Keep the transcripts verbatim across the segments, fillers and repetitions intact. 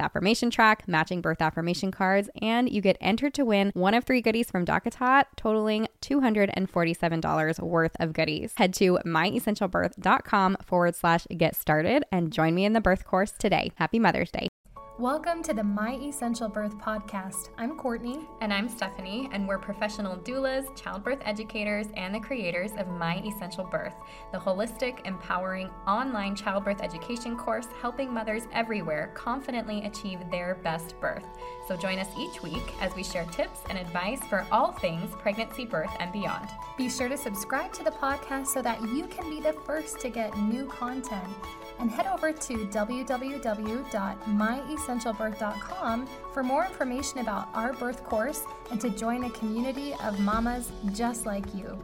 affirmation track, matching birth affirmation cards, and you get entered to win one of three goodies from DockATot, totaling two hundred forty-seven dollars worth of goodies. Head to myessentialbirth.com forward slash get started and join me in the birth course today. Happy Mother's Day. Welcome to the My Essential Birth podcast. I'm Courtney. And I'm Stephanie, and we're professional doulas, childbirth educators, and the creators of My Essential Birth, the holistic, empowering online childbirth education course helping mothers everywhere confidently achieve their best birth. So join us each week as we share tips and advice for all things pregnancy, birth, and beyond. Be sure to subscribe to the podcast so that you can be the first to get new content. And head over to w w w dot my essential birth dot com for more information about our birth course and to join a community of mamas just like you.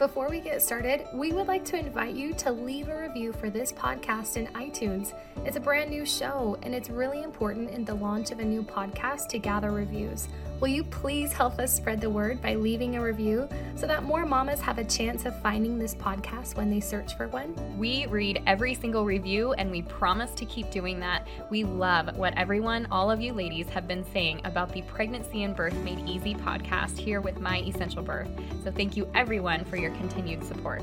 Before we get started, we would like to invite you to leave a review for this podcast in iTunes. It's a brand new show, and it's really important in the launch of a new podcast to gather reviews. Will you please help us spread the word by leaving a review so that more mamas have a chance of finding this podcast when they search for one? We read every single review, and we promise to keep doing that. We love what everyone, all of you ladies, have been saying about the Pregnancy and Birth Made Easy podcast here with My Essential Birth. So thank you everyone for your continued support.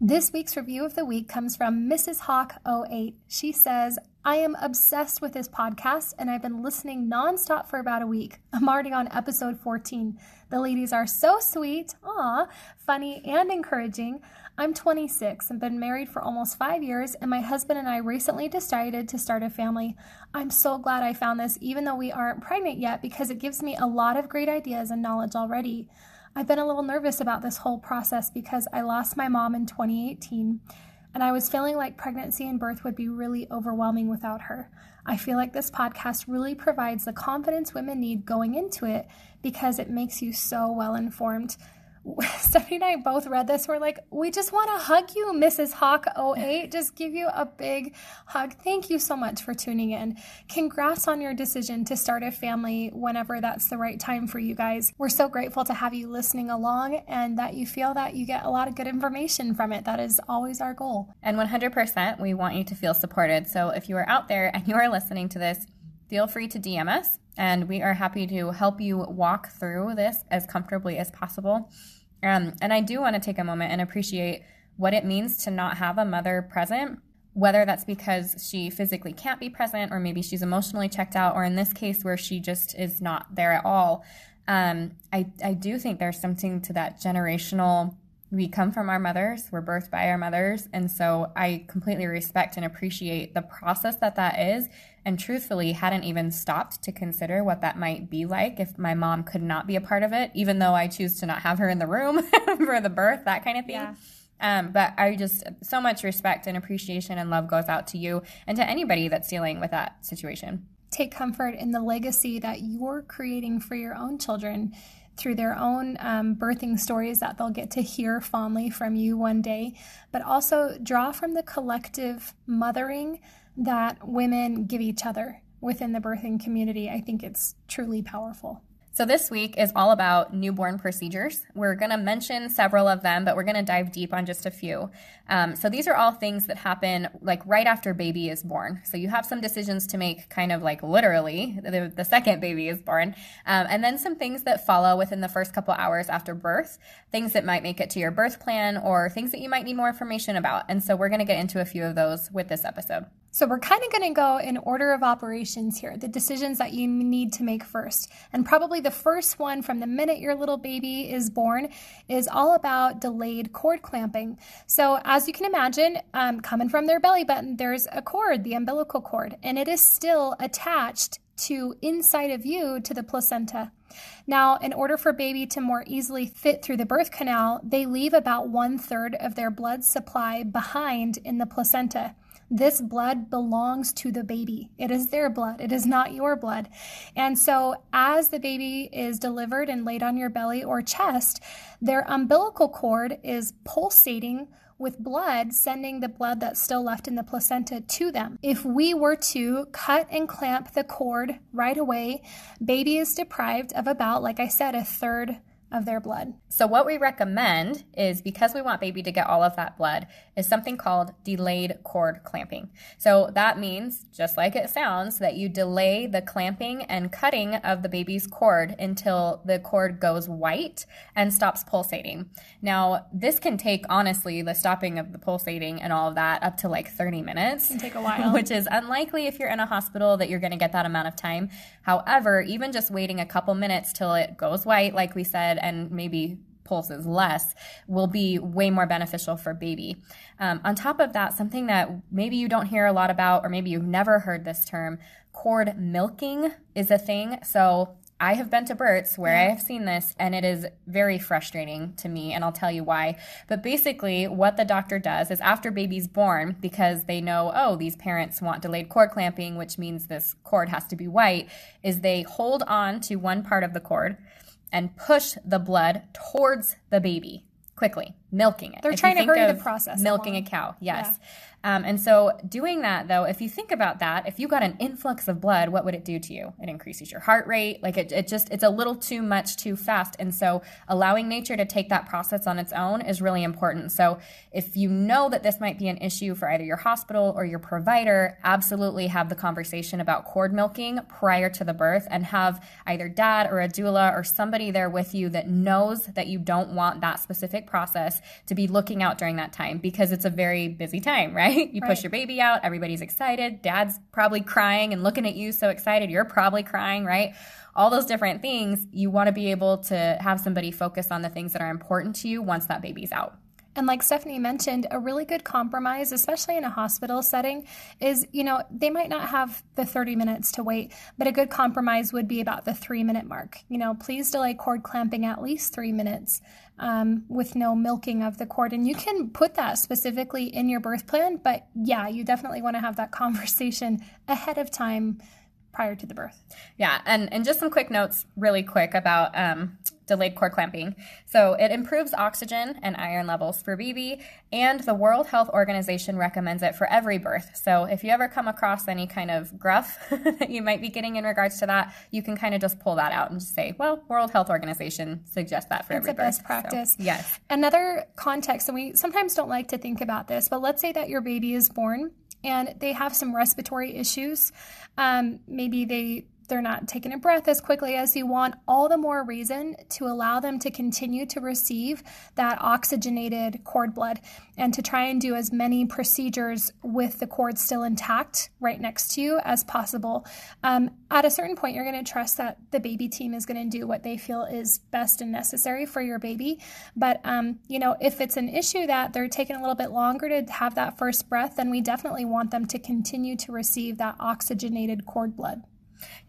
This week's review of the week comes from Missus Hawk oh eight. She says, I am obsessed with this podcast and I've been listening nonstop for about a week. I'm already on episode fourteen. The ladies are so sweet, aw, funny, and encouraging. I'm twenty-six and been married for almost five years, and my husband and I recently decided to start a family. I'm so glad I found this, even though we aren't pregnant yet, because it gives me a lot of great ideas and knowledge already. I've been a little nervous about this whole process because I lost my mom in twenty eighteen, and I was feeling like pregnancy and birth would be really overwhelming without her. I feel like this podcast really provides the confidence women need going into it because it makes you so well-informed. Stephanie and I both read this. We're like, we just want to hug you, Missus Hawk oh eight. Just give you a big hug. Thank you so much for tuning in. Congrats on your decision to start a family whenever that's the right time for you guys. We're so grateful to have you listening along and that you feel that you get a lot of good information from it. That is always our goal. And one hundred percent, we want you to feel supported. So if you are out there and you are listening to this, feel free to D M us, and we are happy to help you walk through this as comfortably as possible. Um, and I do want to take a moment and appreciate what it means to not have a mother present, whether that's because she physically can't be present, or maybe she's emotionally checked out, or in this case where she just is not there at all. Um, I, I do think there's something to that generational, we come from our mothers, we're birthed by our mothers, and so I completely respect and appreciate the process that that is, and truthfully hadn't even stopped to consider what that might be like if my mom could not be a part of it, even though I choose to not have her in the room for the birth, that kind of thing. Yeah. Um, but I just, so much respect and appreciation and love goes out to you and to anybody that's dealing with that situation. Take comfort in the legacy that you're creating for your own children through their own um, birthing stories that they'll get to hear fondly from you one day, but also draw from the collective mothering that women give each other within the birthing community. I think it's truly powerful. So this week is all about newborn procedures. We're going to mention several of them, but we're going to dive deep on just a few. Um, so these are all things that happen like right after baby is born. So you have some decisions to make kind of like literally the, the second baby is born. Um, and then some things that follow within the first couple hours after birth, things that might make it to your birth plan or things that you might need more information about. And so we're going to get into a few of those with this episode. So we're kind of going to go in order of operations here, the decisions that you need to make first. And probably the first one from the minute your little baby is born is all about delayed cord clamping. So as you can imagine, um, coming from their belly button, there's a cord, the umbilical cord, and it is still attached to inside of you to the placenta. Now, in order for baby to more easily fit through the birth canal, they leave about one third of their blood supply behind in the placenta. This blood belongs to the baby. It is their blood. It is not your blood. And so as the baby is delivered and laid on your belly or chest, their umbilical cord is pulsating with blood, sending the blood that's still left in the placenta to them. If we were to cut and clamp the cord right away, baby is deprived of about, like I said, a third of their blood. So what we recommend is, because we want baby to get all of that blood, is something called delayed cord clamping. So that means, just like it sounds, that you delay the clamping and cutting of the baby's cord until the cord goes white and stops pulsating. Now, this can take, honestly, the stopping of the pulsating and all of that up to like thirty minutes. It can take a while. Which is unlikely if you're in a hospital that you're going to get that amount of time. However, even just waiting a couple minutes till it goes white, like we said, and maybe pulses less, will be way more beneficial for baby. Um, on top of that, something that maybe you don't hear a lot about, or maybe you've never heard this term, cord milking is a thing. So I have been to births where I have seen this, and it is very frustrating to me, and I'll tell you why. But basically what the doctor does is, after baby's born, because they know, oh, these parents want delayed cord clamping, which means this cord has to be white, is they hold on to one part of the cord and push the blood towards the baby quickly, milking it. They're trying to hurry the process. Milking a cow, yes. Yeah. Um, and so doing that, though, if you think about that, if you got an influx of blood, what would it do to you? It increases your heart rate. Like it, it just, it's a little too much too fast. And so allowing nature to take that process on its own is really important. So if you know that this might be an issue for either your hospital or your provider, absolutely have the conversation about cord milking prior to the birth, and have either dad or a doula or somebody there with you that knows that you don't want that specific process to be looking out during that time, because it's a very busy time, right? You right. push your baby out, everybody's excited, dad's probably crying and looking at you so excited, you're probably crying, right? All those different things. You want to be able to have somebody focus on the things that are important to you once that baby's out. And like Stephanie mentioned, a really good compromise, especially in a hospital setting, is, you know, they might not have the thirty minutes to wait, but a good compromise would be about the three minute mark. You know, please delay cord clamping at least three minutes um, with no milking of the cord. And you can put that specifically in your birth plan, but yeah, you definitely want to have that conversation ahead of time prior to the birth. Yeah. And, and just some quick notes really quick about um, delayed cord clamping. So it improves oxygen and iron levels for baby, and the World Health Organization recommends it for every birth. So if you ever come across any kind of gruff that you might be getting in regards to that, you can kind of just pull that out and just say, well, World Health Organization suggests that for it's every birth. It's a best practice. So, yes. Another context, and we sometimes don't like to think about this, but let's say that your baby is born and they have some respiratory issues. Um, maybe they they're not taking a breath as quickly as you want, all the more reason to allow them to continue to receive that oxygenated cord blood, and to try and do as many procedures with the cord still intact right next to you as possible. Um, at a certain point, you're going to trust that the baby team is going to do what they feel is best and necessary for your baby. But, um, you know, if it's an issue that they're taking a little bit longer to have that first breath, then we definitely want them to continue to receive that oxygenated cord blood.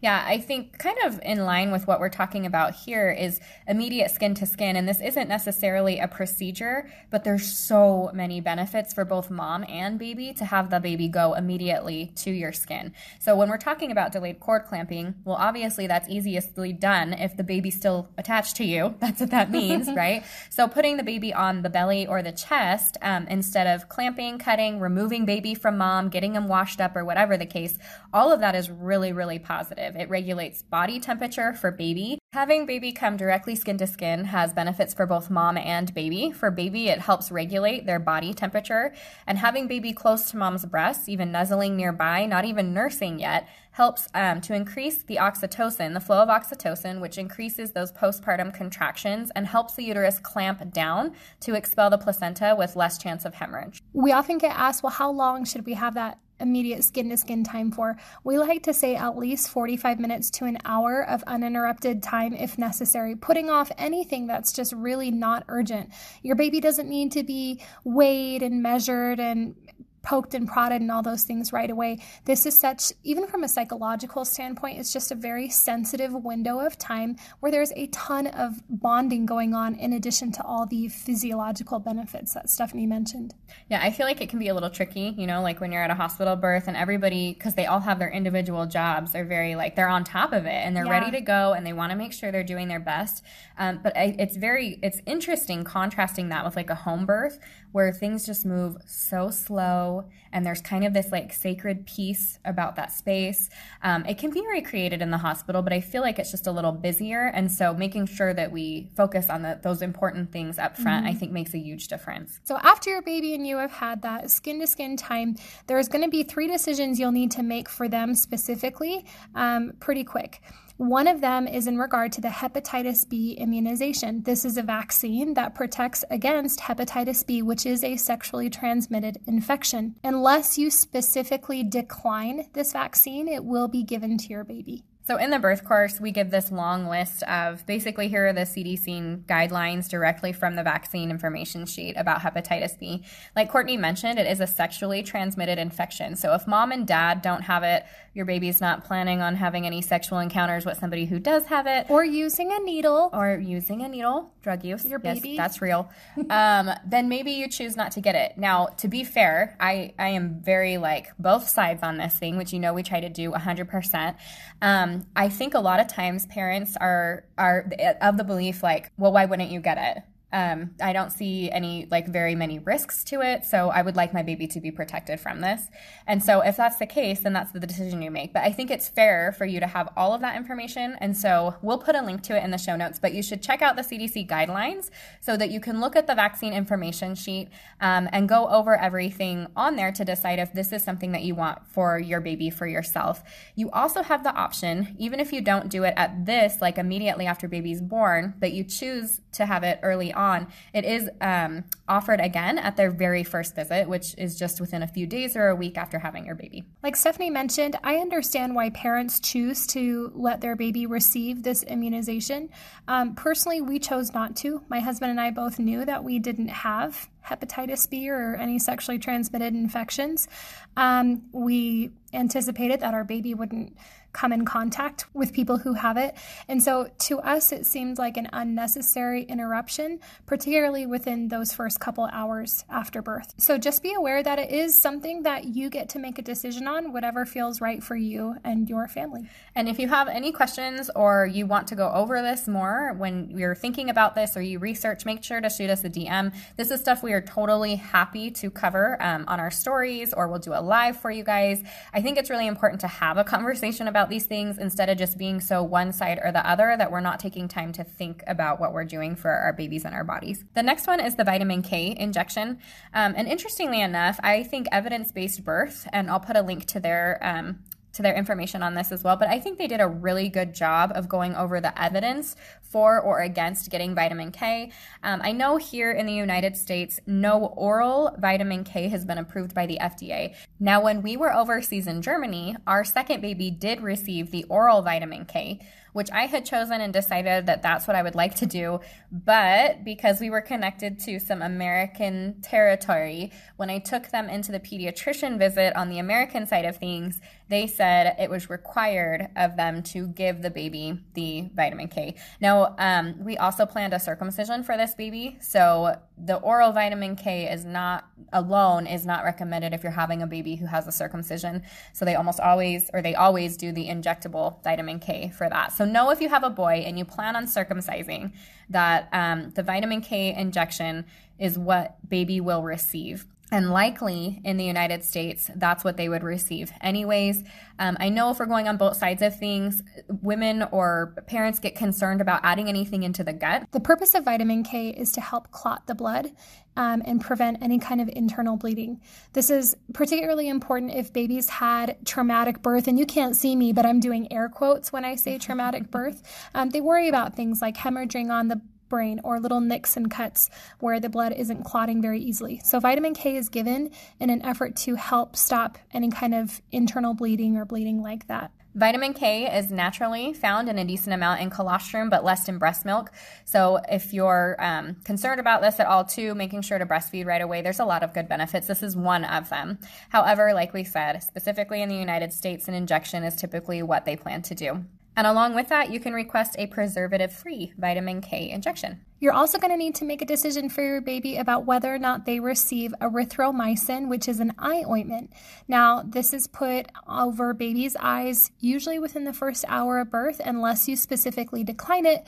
Yeah, I think kind of in line with what we're talking about here is immediate skin to skin. And this isn't necessarily a procedure, but there's so many benefits for both mom and baby to have the baby go immediately to your skin. So when we're talking about delayed cord clamping, well, obviously that's easiestly done if the baby's still attached to you. That's what that means, right? So putting the baby on the belly or the chest, um, instead of clamping, cutting, removing baby from mom, getting them washed up or whatever the case, all of that is really, really positive. Positive. It regulates body temperature for baby. Having baby come directly skin to skin has benefits for both mom and baby. For baby, it helps regulate their body temperature. And having baby close to mom's breasts, even nuzzling nearby, not even nursing yet, helps um, to increase the oxytocin, the flow of oxytocin, which increases those postpartum contractions and helps the uterus clamp down to expel the placenta with less chance of hemorrhage. We often get asked, well, how long should we have that immediate skin-to-skin time for? We like to say at least forty-five minutes to an hour of uninterrupted time if necessary, putting off anything that's just really not urgent. Your baby doesn't need to be weighed and measured and poked and prodded and all those things right away. This is such, even from a psychological standpoint, it's just a very sensitive window of time where there's a ton of bonding going on in addition to all the physiological benefits that Stephanie mentioned. Yeah, I feel like it can be a little tricky, you know, like when you're at a hospital birth and everybody, because they all have their individual jobs, they're very like, they're on top of it and they're yeah. ready to go and they want to make sure they're doing their best. Um, but I, it's very, it's interesting contrasting that with like a home birth where things just move so slow. And there's kind of this like sacred piece about that space. Um, it can be recreated in the hospital, but I feel like it's just a little busier. And so making sure that we focus on the, those important things up front, mm-hmm. I think makes a huge difference. So after your baby and you have had that skin to skin time, there's going to be three decisions you'll need to make for them specifically um, pretty quick. One of them is in regard to the hepatitis B immunization. This is a vaccine that protects against hepatitis B, which is a sexually transmitted infection. Unless you specifically decline this vaccine, it will be given to your baby. So in the birth course, we give this long list of basically here are the C D C guidelines directly from the vaccine information sheet about hepatitis B. Like Courtney mentioned, it is a sexually transmitted infection. So if mom and dad don't have it, your baby's not planning on having any sexual encounters with somebody who does have it. Or using a needle. Or using a needle. Drug use. Your baby. Yes, that's real. um, then maybe you choose not to get it. Now, to be fair, I, I am very like both sides on this thing, which you know we try to do one hundred percent. Um, I think a lot of times parents are are of the belief like, well, why wouldn't you get it? Um, I don't see any like very many risks to it, so I would like my baby to be protected from this. And so if that's the case, then that's the decision you make. But I think it's fair for you to have all of that information. And so we'll put a link to it in the show notes, but you should check out the C D C guidelines so that you can look at the vaccine information sheet um, and go over everything on there to decide if this is something that you want for your baby, for yourself. You also have the option, even if you don't do it at this, like immediately after baby's born, but you choose to have it early on. On. It is um, offered again at their very first visit, which is just within a few days or a week after having your baby. Like Stephanie mentioned, I understand why parents choose to let their baby receive this immunization. Um, personally, we chose not to. My husband and I both knew that we didn't have hepatitis B or any sexually transmitted infections. Um, we anticipated that our baby wouldn't come in contact with people who have it. And so to us, it seemed like an unnecessary interruption, particularly within those first couple hours after birth. So just be aware that it is something that you get to make a decision on, whatever feels right for you and your family. And if you have any questions or you want to go over this more when you're thinking about this or you research, make sure to shoot us a D M. This is stuff we are totally happy to cover um, on our stories, or we'll do a live for you guys. I think it's really important to have a conversation about these things instead of just being so one side or the other that we're not taking time to think about what we're doing for our babies and our bodies. The next one is the vitamin K injection. Um, and interestingly enough, I think Evidence-Based Birth, and I'll put a link to their um, to their information on this as well, but I think they did a really good job of going over the evidence for or against getting vitamin K. Um, I know here in the United States, no oral vitamin K has been approved by the F D A. Now, when we were overseas in Germany, our second baby did receive the oral vitamin K, which I had chosen and decided that that's what I would like to do. But because we were connected to some American territory, when I took them into the pediatrician visit on the American side of things, they said it was required of them to give the baby the vitamin K. Now, um, we also planned a circumcision for this baby. So the oral vitamin K is not alone is not recommended if you're having a baby who has a circumcision. So they almost always, or they always do the injectable vitamin K for that. So know if you have a boy and you plan on circumcising that um, the vitamin K injection is what baby will receive. And likely in the United States, that's what they would receive anyways. Um, I know if we're going on both sides of things, women or parents get concerned about adding anything into the gut. The purpose of vitamin K is to help clot the blood um, and prevent any kind of internal bleeding. This is particularly important if babies had traumatic birth, and you can't see me, but I'm doing air quotes when I say traumatic birth. Um, they worry about things like hemorrhaging on the brain or little nicks and cuts where the blood isn't clotting very easily. So vitamin K is given in an effort to help stop any kind of internal bleeding or bleeding like that. Vitamin K is naturally found in a decent amount in colostrum, but less in breast milk. So if you're um, concerned about this at all too, making sure to breastfeed right away, there's a lot of good benefits. This is one of them. However, like we said, specifically in the United States, an injection is typically what they plan to do. And along with that, you can request a preservative-free vitamin K injection. You're also going to need to make a decision for your baby about whether or not they receive erythromycin, which is an eye ointment. Now, this is put over babies' eyes usually within the first hour of birth unless you specifically decline it.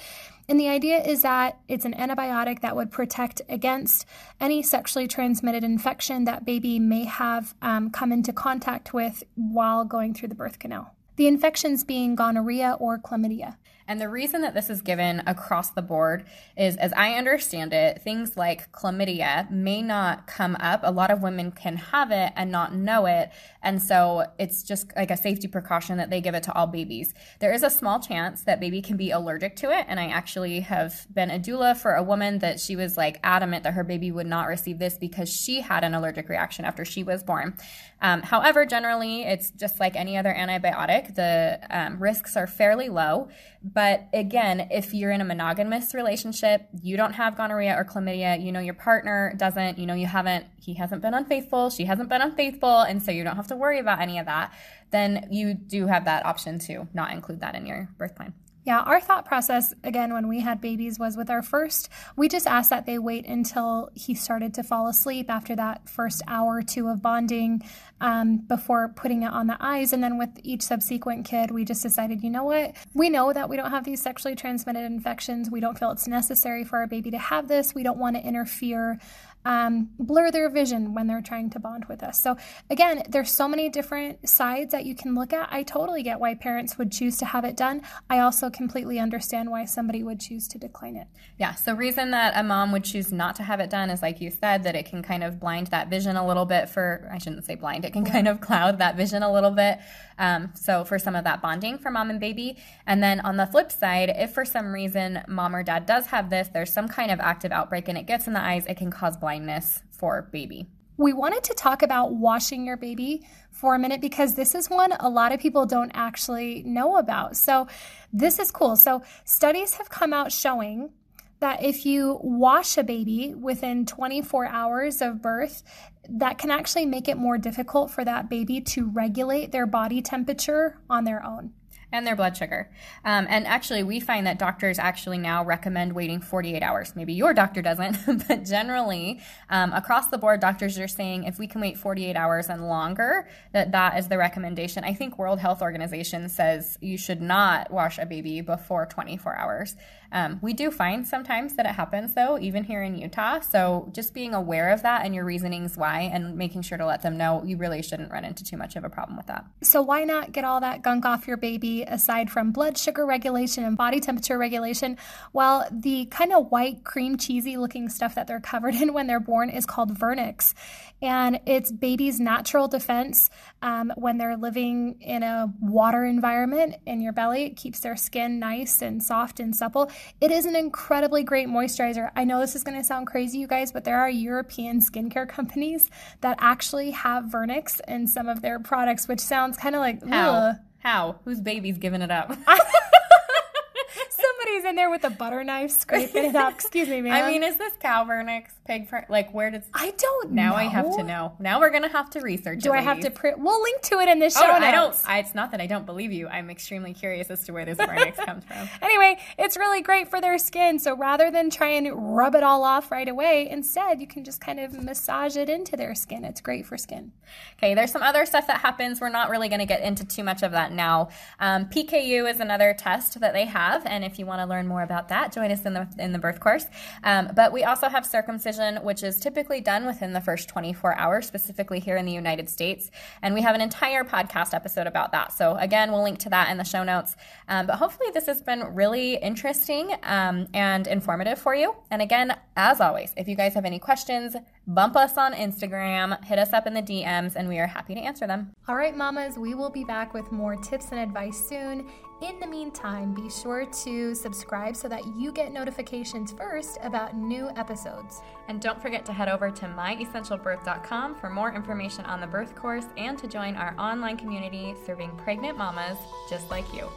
And the idea is that it's an antibiotic that would protect against any sexually transmitted infection that baby may have um, come into contact with while going through the birth canal. The infections being gonorrhea or chlamydia. And the reason that this is given across the board is, as I understand it, things like chlamydia may not come up. A lot of women can have it and not know it. And so it's just like a safety precaution that they give it to all babies. There is a small chance that baby can be allergic to it. And I actually have been a doula for a woman that she was like adamant that her baby would not receive this because she had an allergic reaction after she was born. Um, however, generally, it's just like any other antibiotic. The um, risks are fairly low. But again, if you're in a monogamous relationship, you don't have gonorrhea or chlamydia, you know your partner doesn't, you know you haven't, he hasn't been unfaithful, she hasn't been unfaithful, and so you don't have to worry about any of that, then you do have that option to not include that in your birth plan. Yeah, our thought process, again, when we had babies was with our first, we just asked that they wait until he started to fall asleep after that first hour or two of bonding um, before putting it on the eyes. And then with each subsequent kid, we just decided, you know what? We know that we don't have these sexually transmitted infections. We don't feel it's necessary for our baby to have this. We don't want to interfere, um, blur their vision when they're trying to bond with us. So again, there's so many different sides that you can look at. I totally get why parents would choose to have it done. I also completely understand why somebody would choose to decline it. Yeah, so reason that a mom would choose not to have it done is, like you said, that it can kind of blind that vision a little bit for, I shouldn't say blind, it can kind of cloud that vision a little bit. Um, so for some of that bonding for mom and baby. And then on the flip side, if for some reason mom or dad does have this, there's some kind of active outbreak and it gets in the eyes, it can cause blindness for baby. We wanted to talk about washing your baby for a minute because this is one a lot of people don't actually know about. So this is cool. So studies have come out showing that if you wash a baby within twenty-four hours of birth, that can actually make it more difficult for that baby to regulate their body temperature on their own. And their blood sugar. Um, and actually, we find that doctors actually now recommend waiting forty-eight hours. Maybe your doctor doesn't, but generally, um, across the board, doctors are saying if we can wait forty-eight hours and longer, that that is the recommendation. I think World Health Organization says you should not wash a baby before twenty-four hours. Um, we do find sometimes that it happens, though, even here in Utah. So just being aware of that and your reasonings why and making sure to let them know you really shouldn't run into too much of a problem with that. So why not get all that gunk off your baby? Aside from blood sugar regulation and body temperature regulation, well, the kind of white, cream, cheesy looking stuff that they're covered in when they're born is called vernix. And it's baby's natural defense um, when they're living in a water environment in your belly. It keeps their skin nice and soft and supple. It is an incredibly great moisturizer. I know this is going to sound crazy, you guys, but there are European skincare companies that actually have vernix in some of their products, which sounds kind of like, ugh. How? Whose baby's giving it up? Somebody's in there with a butter knife scraping it up. Excuse me, man. I mean, is this cow vernix, pig vernix? Like, where does... I don't now know. Now I have to know. Now we're going to have to research Do it, I ladies. have to... Pre- we'll link to it in the show oh, notes. I don't, I, it's not that I don't believe you. I'm extremely curious as to where this vernix comes from. Anyway, it's really great for their skin. So rather than try and rub it all off right away, instead, you can just kind of massage it into their skin. It's great for skin. Okay, there's some other stuff that happens. We're not really going to get into too much of that now. Um, P K U is another test that they have. And if you want to learn more about that, join us in the in the birth course. Um, but we also have circumcision, which is typically done within the first twenty-four hours, specifically here in the United States. And we have an entire podcast episode about that. So again, we'll link to that in the show notes. Um, but hopefully this has been really interesting um, and informative for you. And again, as always, if you guys have any questions, Bump us on Instagram, hit us up in the D Ms, and we are happy to answer them. All right, mamas, we will be back with more tips and advice soon. In the meantime, be sure to subscribe so that you get notifications first about new episodes. And don't forget to head over to my essential birth dot com for more information on the birth course and to join our online community serving pregnant mamas just like you.